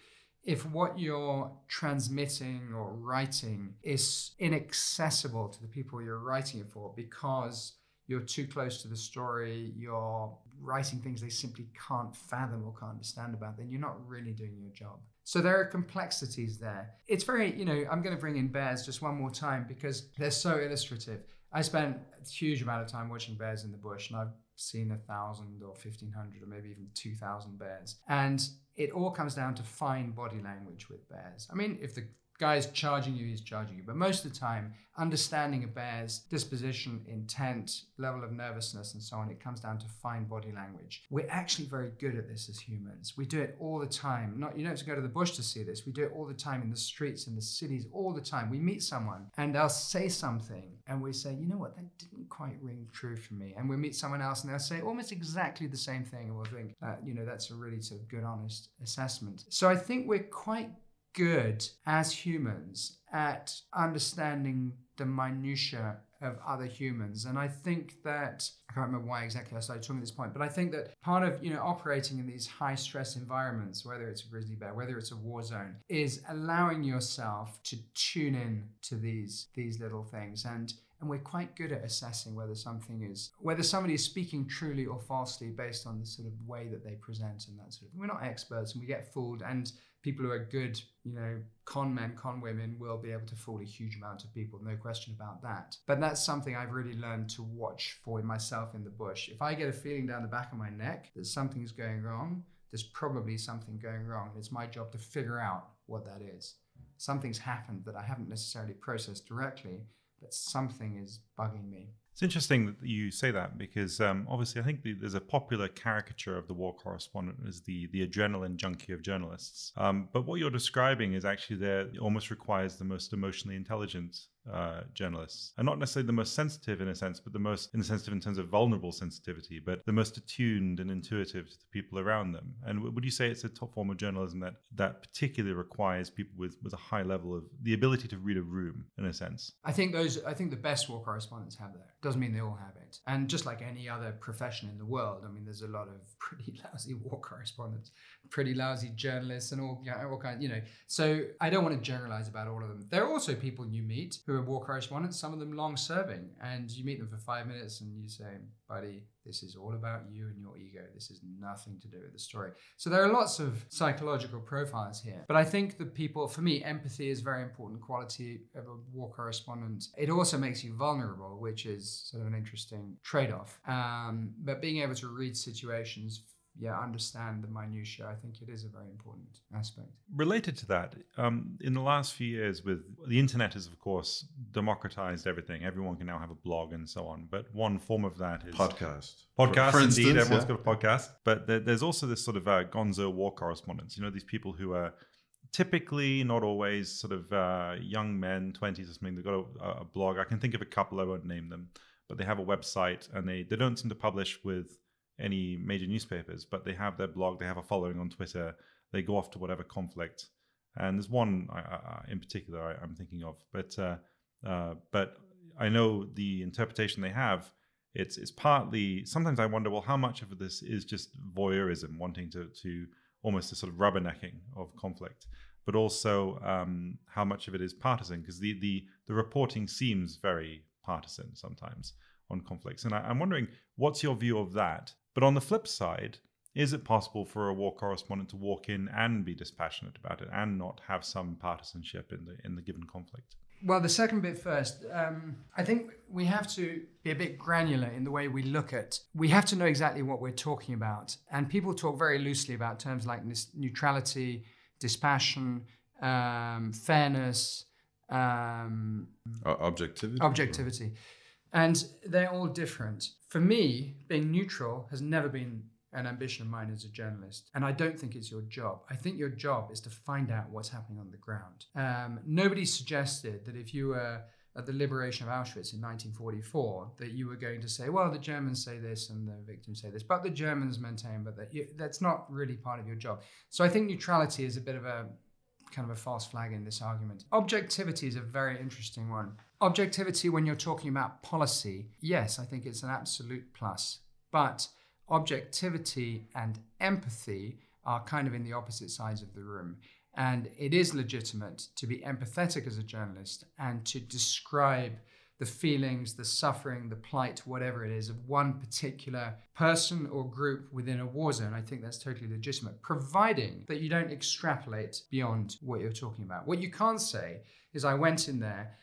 If what you're transmitting or writing is inaccessible to the people you're writing it for because you're too close to the story, you're writing things they simply can't fathom or can't understand about, then you're not really doing your job. So there are complexities there. It's very, you know, I'm going to bring in bears just one more time because they're so illustrative. I spent a huge amount of time watching bears in the bush, and I've seen a thousand or fifteen hundred or maybe even two thousand bears. And it all comes down to fine body language with bears. I mean, if the guy's charging you, he's charging you. But most of the time, understanding a bear's disposition, intent, level of nervousness, and so on, it comes down to fine body language. We're actually very good at this as humans. We do it all the time. Not, you don't have to go to the bush to see this. We do it all the time in the streets, in the cities, all the time. We meet someone and they'll say something and we say, you know what, that didn't quite ring true for me. And we meet someone else and they'll say almost exactly the same thing. And we'll think, uh, you know, that's a really sort of good, honest assessment. So I think we're quite good as humans at understanding the minutiae of other humans. And I think that, I can't remember why exactly I started talking at this point, but I think that part of, you know, operating in these high stress environments, whether it's a grizzly bear, whether it's a war zone, is allowing yourself to tune in to these, these little things. And And we're quite good at assessing whether something is, whether somebody is speaking truly or falsely based on the sort of way that they present and that sort of thing. We're not experts and we get fooled, and people who are good, you know, con men, con women will be able to fool a huge amount of people, no question about that. But that's something I've really learned to watch for myself in the bush. If I get a feeling down the back of my neck that something's going wrong, there's probably something going wrong. It's my job to figure out what that is. Something's happened that I haven't necessarily processed directly, that something is bugging me. It's interesting that you say that because um, obviously I think the, there's a popular caricature of the war correspondent as the, the adrenaline junkie of journalists. Um, but what you're describing is actually there, it almost requires the most emotionally intelligent uh, journalists. And not necessarily the most sensitive in a sense, but the most in the sensitive in terms of vulnerable sensitivity, but the most attuned and intuitive to the people around them. And w- would you say it's a top form of journalism that, that particularly requires people with, with a high level of the ability to read a room in a sense? I think those, I think the best war correspondents have that. Doesn't mean they all have it. And just like any other profession in the world, I mean, there's a lot of pretty lousy war correspondents, pretty lousy journalists and all, all kinds, you know. So I don't want to generalize about all of them. There are also people you meet who are war correspondents, some of them long serving, and you meet them for five minutes and you say, buddy, this is all about you and your ego. This is nothing to do with the story. So there are lots of psychological profiles here. But I think the people, for me, empathy is a very important quality of a war correspondent. It also makes you vulnerable, which is sort of an interesting trade-off. Um, but being able to read situations, yeah, understand the minutiae, I think it is a very important aspect. Related to that, um, in the last few years with the internet has, of course, democratized everything. Everyone can now have a blog and so on. But one form of that is... Podcast. Podcast, for instance, indeed. Everyone's yeah. got a podcast. But there, there's also this sort of uh, gonzo war correspondence. You know, these people who are typically, not always, sort of uh, young men, twenties or something. They've got a, a blog. I can think of a couple. I won't name them. But they have a website and they, they don't seem to publish with any major newspapers, but they have their blog, they have a following on Twitter, they go off to whatever conflict. And there's one I, I, in particular I, I'm thinking of, but uh, uh, but I know the interpretation they have, it's it's partly, sometimes I wonder, well, how much of this is just voyeurism, wanting to, to almost a sort of rubbernecking of conflict, but also um, how much of it is partisan, because the, the, the reporting seems very partisan sometimes on conflicts. And I, I'm wondering, what's your view of that? But on the flip side, is it possible for a war correspondent to walk in and be dispassionate about it and not have some partisanship in the in the given conflict? Well, the second bit first, um, I think we have to be a bit granular in the way we look at. We have to know exactly what we're talking about. And people talk very loosely about terms like neutrality, dispassion, um, fairness. Um, objectivity. Objectivity. And they're all different. For me, being neutral has never been an ambition of mine as a journalist. And I don't think it's your job. I think your job is to find out what's happening on the ground. Um, nobody suggested that if you were at the liberation of Auschwitz in nineteen forty-four, that you were going to say, well, the Germans say this and the victims say this, but the Germans maintain, but that you, that's not really part of your job. So I think neutrality is a bit of a kind of a false flag in this argument. Objectivity is a very interesting one. Objectivity, when you're talking about policy, yes, I think it's an absolute plus. But objectivity and empathy are kind of in the opposite sides of the room. And it is legitimate to be empathetic as a journalist and to describe the feelings, the suffering, the plight, whatever it is, of one particular person or group within a war zone. I think that's totally legitimate, providing that you don't extrapolate beyond what you're talking about. What you can't say is, I went in there,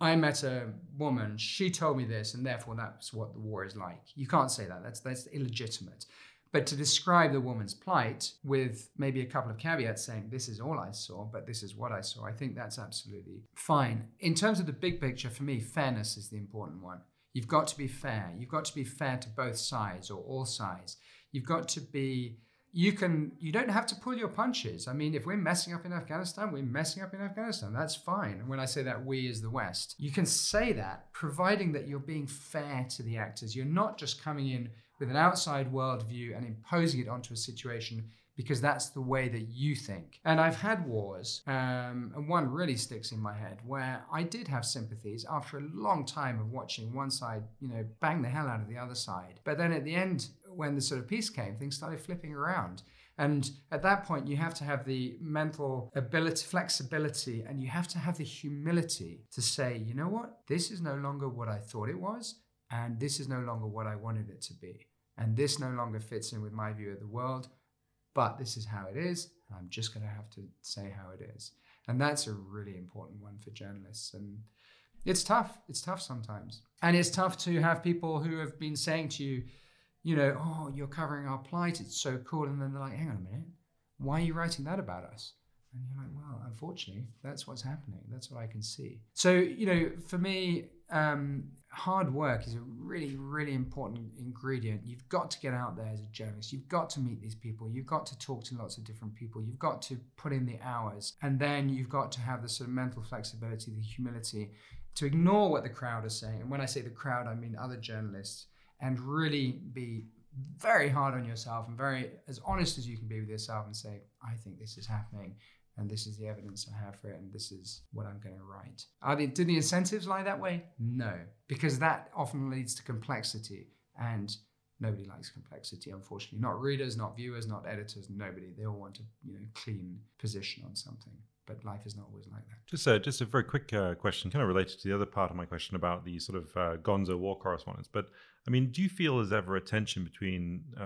I met a woman, she told me this, and therefore that's what the war is like. You can't say that. That's, that's illegitimate. But to describe the woman's plight with maybe a couple of caveats saying, this is all I saw, but this is what I saw, I think that's absolutely fine. In terms of the big picture, for me, fairness is the important one. You've got to be fair. You've got to be fair to both sides or all sides. You've got to be, you can, you don't have to pull your punches. I mean, if we're messing up in Afghanistan, we're messing up in Afghanistan. That's fine. And when I say that, we is the West. You can say that, providing that you're being fair to the actors. You're not just coming in with an outside worldview and imposing it onto a situation because that's the way that you think. And I've had wars, um, and one really sticks in my head, where I did have sympathies after a long time of watching one side, you know, bang the hell out of the other side. But then at the end, when the sort of peace came, things started flipping around. And at that point, you have to have the mental ability, flexibility, and you have to have the humility to say, you know what, this is no longer what I thought it was. And this is no longer what I wanted it to be. And this no longer fits in with my view of the world, but this is how it is. And I'm just going to have to say how it is. And that's a really important one for journalists. And it's tough. It's tough sometimes. And it's tough to have people who have been saying to you, you know, oh, you're covering our plight. It's so cool. And then they're like, hang on a minute. Why are you writing that about us? And you're like, well, unfortunately, that's what's happening. That's what I can see. So, you know, for me, um, hard work is a really, really important ingredient. You've got to get out there as a journalist. You've got to meet these people. You've got to talk to lots of different people. You've got to put in the hours. And then you've got to have the sort of mental flexibility, the humility to ignore what the crowd are saying. And when I say the crowd, I mean other journalists, and really be very hard on yourself and very as honest as you can be with yourself and say, I think this is happening. And this is the evidence I have for it, and this is what I'm going to write. Are they, do the incentives lie that way? No, because that often leads to complexity, and nobody likes complexity, unfortunately. Not readers, not viewers, not editors, nobody. They all want a you know, clean position on something, but life is not always like that. Just a, just a very quick uh, question, kind of related to the other part of my question about the sort of uh, gonzo war correspondence, but I mean, do you feel there's ever a tension between, uh,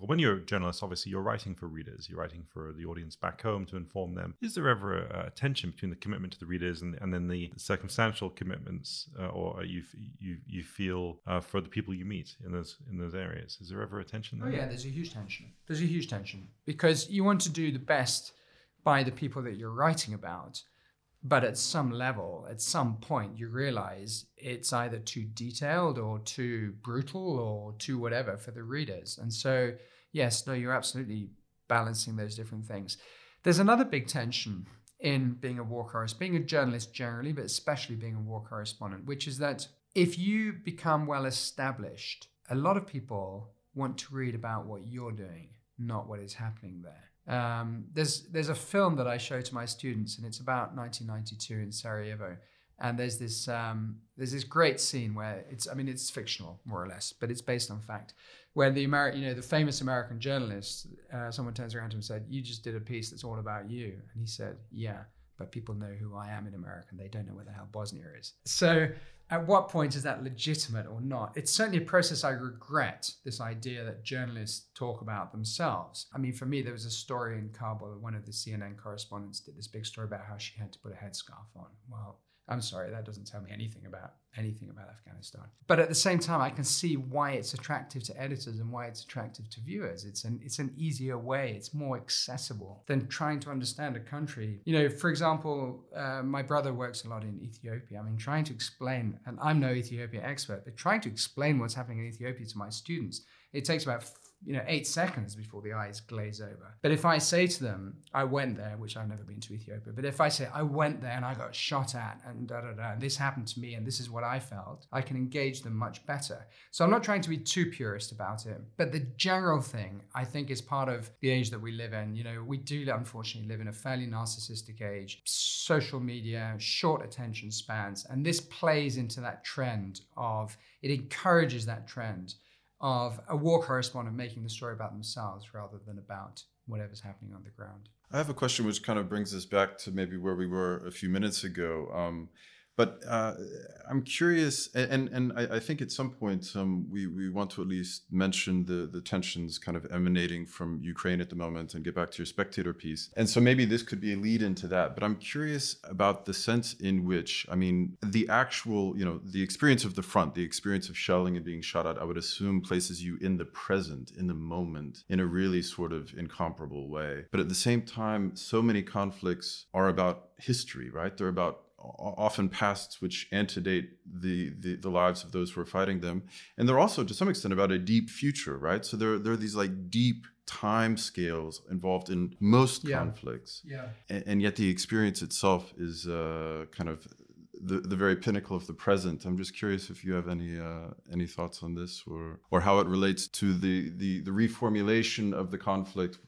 when you're a journalist, obviously you're writing for readers, you're writing for the audience back home to inform them. Is there ever a, a tension between the commitment to the readers and, and then the circumstantial commitments uh, or you you you feel uh, for the people you meet in those in those areas? Is there ever a tension there? Oh yeah, there's a huge tension. There's a huge tension because you want to do the best by the people that you're writing about. But at some level, at some point, you realize it's either too detailed or too brutal or too whatever for the readers. And so, yes, no, you're absolutely balancing those different things. There's another big tension in being a war correspondent, being a journalist generally, but especially being a war correspondent, which is that if you become well established, a lot of people want to read about what you're doing, not what is happening there. Um, there's there's a film that I show to my students, and it's about nineteen ninety-two in Sarajevo. And there's this um, there's this great scene where it's I mean it's fictional more or less, but it's based on fact, where the Ameri- you know the famous American journalist, uh, someone turns around to him and said, "You just did a piece that's all about you," and he said, "Yeah, but people know who I am in America, and they don't know where the hell Bosnia is." So at what point is that legitimate or not? It's certainly a process I regret, this idea that journalists talk about themselves. I mean, for me, there was a story in Kabul, one of the C N N correspondents did this big story about how she had to put a headscarf on. Well, I'm sorry, that doesn't tell me anything about anything about Afghanistan. But at the same time, I can see why it's attractive to editors and why it's attractive to viewers. It's an it's an easier way. It's more accessible than trying to understand a country. You know, for example, uh, my brother works a lot in Ethiopia. I mean, trying to explain, and I'm no Ethiopia expert, but trying to explain what's happening in Ethiopia to my students, it takes about you know, eight seconds before the eyes glaze over. But if I say to them, I went there, which I've never been to Ethiopia, but if I say, I went there and I got shot at and da da da, and this happened to me and this is what I felt, I can engage them much better. So I'm not trying to be too purist about it, but the general thing, I think, is part of the age that we live in. You know, we do unfortunately live in a fairly narcissistic age, social media, short attention spans, and this plays into that trend of, it encourages that trend of a war correspondent making the story about themselves rather than about whatever's happening on the ground. I have a question which kind of brings us back to maybe where we were a few minutes ago, um, But uh, I'm curious, and and I, I think at some point um, we we want to at least mention the the tensions kind of emanating from Ukraine at the moment, and get back to your Spectator piece. And so maybe this could be a lead into that. But I'm curious about the sense in which, I mean, the actual, you know, the experience of the front, the experience of shelling and being shot at, I would assume places you in the present, in the moment, in a really sort of incomparable way. But at the same time, so many conflicts are about history, right? They're about often pasts which antedate the, the the lives of those who are fighting them, and they're also to some extent about a deep future, right? So there there are these like deep time scales involved in most yeah. conflicts, yeah. And, and yet the experience itself is uh, kind of the the very pinnacle of the present. I'm just curious if you have any uh, any thoughts on this, or or how it relates to the the, the reformulation of the conflict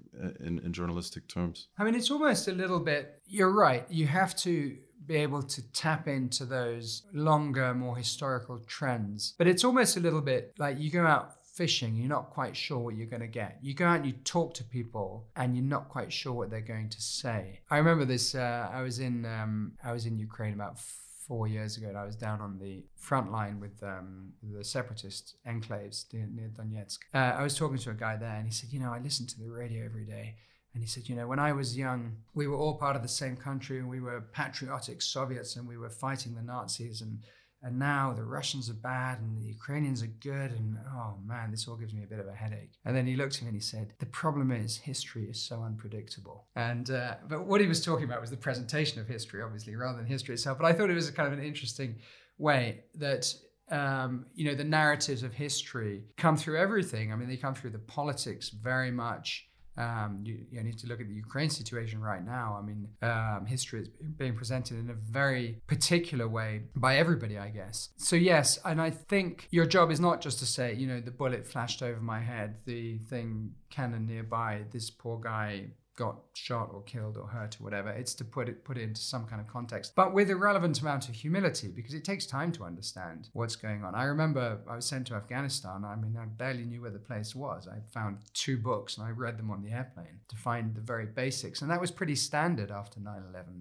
in, in journalistic terms. I mean, it's almost a little bit. You're right. You have to be able to tap into those longer, more historical trends. But it's almost a little bit like you go out fishing, you're not quite sure what you're going to get. You go out and you talk to people and you're not quite sure what they're going to say. I remember this, uh, I was in um, I was in Ukraine about four years ago, and I was down on the front line with um, the separatist enclaves near, near Donetsk. Uh, I was talking to a guy there and he said, you know, I listen to the radio every day. And he said, you know, when I was young, we were all part of the same country and we were patriotic Soviets and we were fighting the Nazis. And, and now the Russians are bad and the Ukrainians are good. And oh, man, this all gives me a bit of a headache. And then he looked at me and he said, the problem is history is so unpredictable. And uh, but what he was talking about was the presentation of history, obviously, rather than history itself. But I thought it was a kind of an interesting way that Um, you know, the narratives of history come through everything. I mean, they come through the politics very much. Um, you, you need to look at the Ukraine situation right now. I mean, um, history is being presented in a very particular way by everybody, I guess. So yes, and I think your job is not just to say, you know, the bullet flashed over my head, the thing cannon nearby, this poor guy got shot or killed or hurt or whatever. It's to put it put it into some kind of context, but with a relevant amount of humility, because it takes time to understand what's going on. I remember I was sent to Afghanistan. I mean, I barely knew where the place was. I found two books and I read them on the airplane to find the very basics. And that was pretty standard after nine eleven.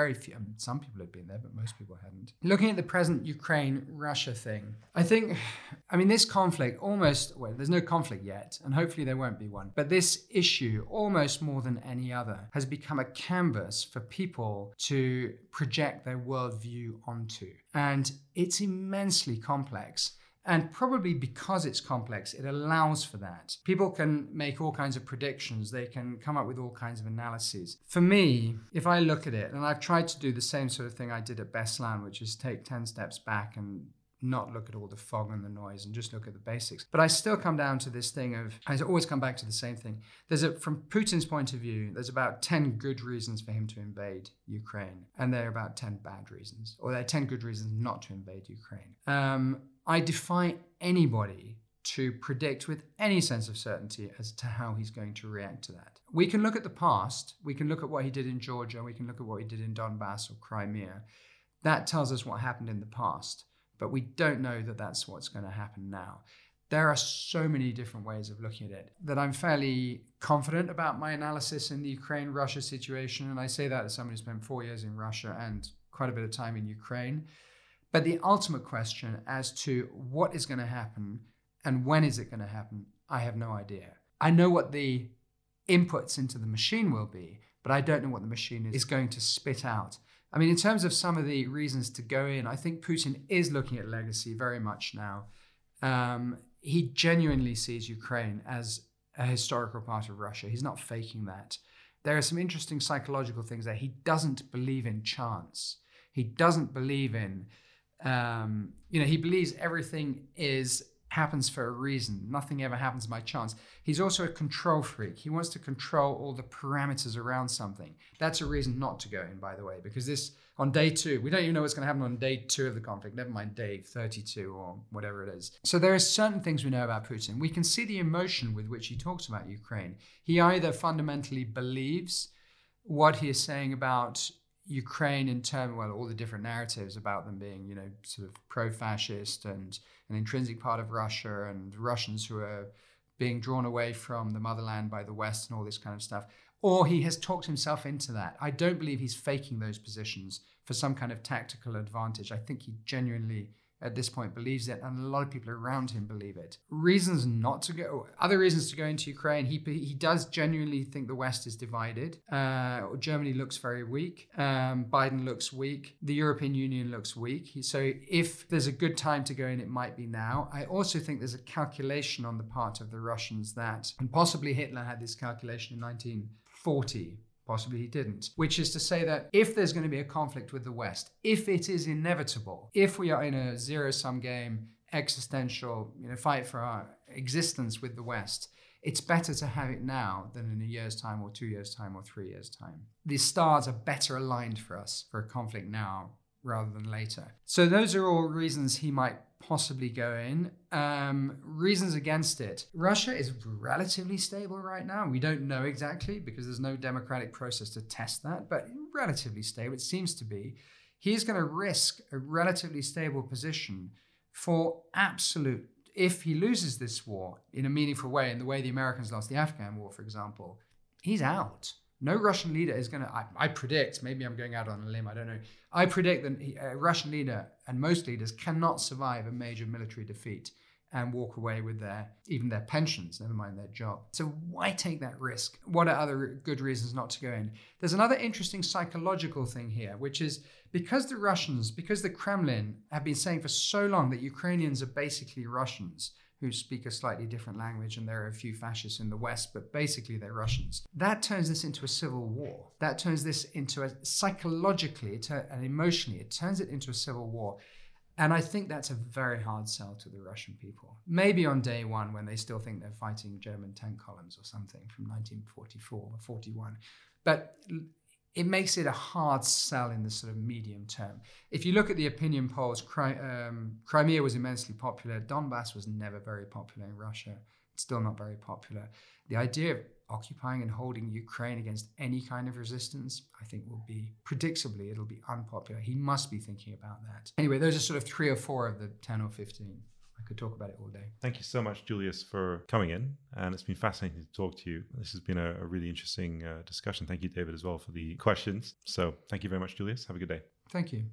Very few, I mean, some people had been there, but most people hadn't. Looking at the present Ukraine-Russia thing, I think, I mean, this conflict almost, well, there's no conflict yet, and hopefully there won't be one, but this issue almost more than any other has become a canvas for people to project their worldview onto. And it's immensely complex. And probably because it's complex, it allows for that. People can make all kinds of predictions. They can come up with all kinds of analyses. For me, if I look at it, and I've tried to do the same sort of thing I did at Beslan, which is take ten steps back and not look at all the fog and the noise and just look at the basics. But I still come down to this thing of, I always come back to the same thing. There's a, from Putin's point of view, there's about ten good reasons for him to invade Ukraine. And there are about ten bad reasons, or there are ten good reasons not to invade Ukraine. Um, I defy anybody to predict with any sense of certainty as to how he's going to react to that. We can look at the past. We can look at what he did in Georgia. We can look at what he did in Donbass or Crimea. That tells us what happened in the past. But we don't know that that's what's going to happen now. There are so many different ways of looking at it that I'm fairly confident about my analysis in the Ukraine-Russia situation. And I say that as someone who spent four years in Russia and quite a bit of time in Ukraine. But the ultimate question as to what is going to happen and when is it going to happen, I have no idea. I know what the inputs into the machine will be, but I don't know what the machine is going to spit out. I mean, in terms of some of the reasons to go in, I think Putin is looking at legacy very much now. Um, he genuinely sees Ukraine as a historical part of Russia. He's not faking that. There are some interesting psychological things there. He doesn't believe in chance. He doesn't believe in, um, you know, he believes everything is happens for a reason. Nothing ever happens by chance. He's also a control freak. He wants to control all the parameters around something. That's a reason not to go in, by the way, because this, on day two, we don't even know what's going to happen on day two of the conflict, never mind day thirty-two or whatever it is. So there are certain things we know about Putin. We can see the emotion with which he talks about Ukraine. He either fundamentally believes what he is saying about Ukraine in terms, well, all the different narratives about them being, you know, sort of pro-fascist and an intrinsic part of Russia and Russians who are being drawn away from the motherland by the West and all this kind of stuff, or he has talked himself into that. I don't believe he's faking those positions for some kind of tactical advantage. I think he genuinely, at this point, believes it, and a lot of people around him believe it. Reasons not to go, other reasons to go into Ukraine, he he does genuinely think the West is divided. Uh, Germany looks very weak. Um, Biden looks weak. The European Union looks weak. He, so if there's a good time to go in, it might be now. I also think there's a calculation on the part of the Russians that, and possibly Hitler had this calculation in nineteen forty, possibly he didn't, which is to say that if there's going to be a conflict with the West, if it is inevitable, if we are in a zero-sum game, existential, you know, fight for our existence with the West, it's better to have it now than in a year's time or two years' time or three years' time. The stars are better aligned for us for a conflict now rather than later. So those are all reasons he might possibly go in. Um, reasons against it. Russia is relatively stable right now. We don't know exactly because there's no democratic process to test that, but relatively stable, it seems to be. He's going to risk a relatively stable position for absolute, if he loses this war in a meaningful way, in the way the Americans lost the Afghan war, for example, he's out. No Russian leader is going to, I, I predict, maybe I'm going out on a limb, I don't know. I predict that a Russian leader and most leaders cannot survive a major military defeat and walk away with their, even their pensions, never mind their job. So why take that risk? What are other good reasons not to go in? There's another interesting psychological thing here, which is because the Russians, because the Kremlin have been saying for so long that Ukrainians are basically Russians who speak a slightly different language, and there are a few fascists in the West, but basically they're Russians. That turns this into a civil war. That turns this into a, psychologically and emotionally, it turns it into a civil war. And I think that's a very hard sell to the Russian people. Maybe on day one when they still think they're fighting German tank columns or something from nineteen forty-four or forty-one. But it makes it a hard sell in the sort of medium term. If you look at the opinion polls, Crimea was immensely popular. Donbass was never very popular in Russia. It's still not very popular. The idea of occupying and holding Ukraine against any kind of resistance, I think will be, predictably, it'll be unpopular. He must be thinking about that. Anyway, those are sort of three or four of the ten or fifteen. I could talk about it all day. Thank you so much, Julius, for coming in. And it's been fascinating to talk to you. This has been a, a really interesting uh, discussion. Thank you, David, as well for the questions. So thank you very much, Julius. Have a good day. Thank you.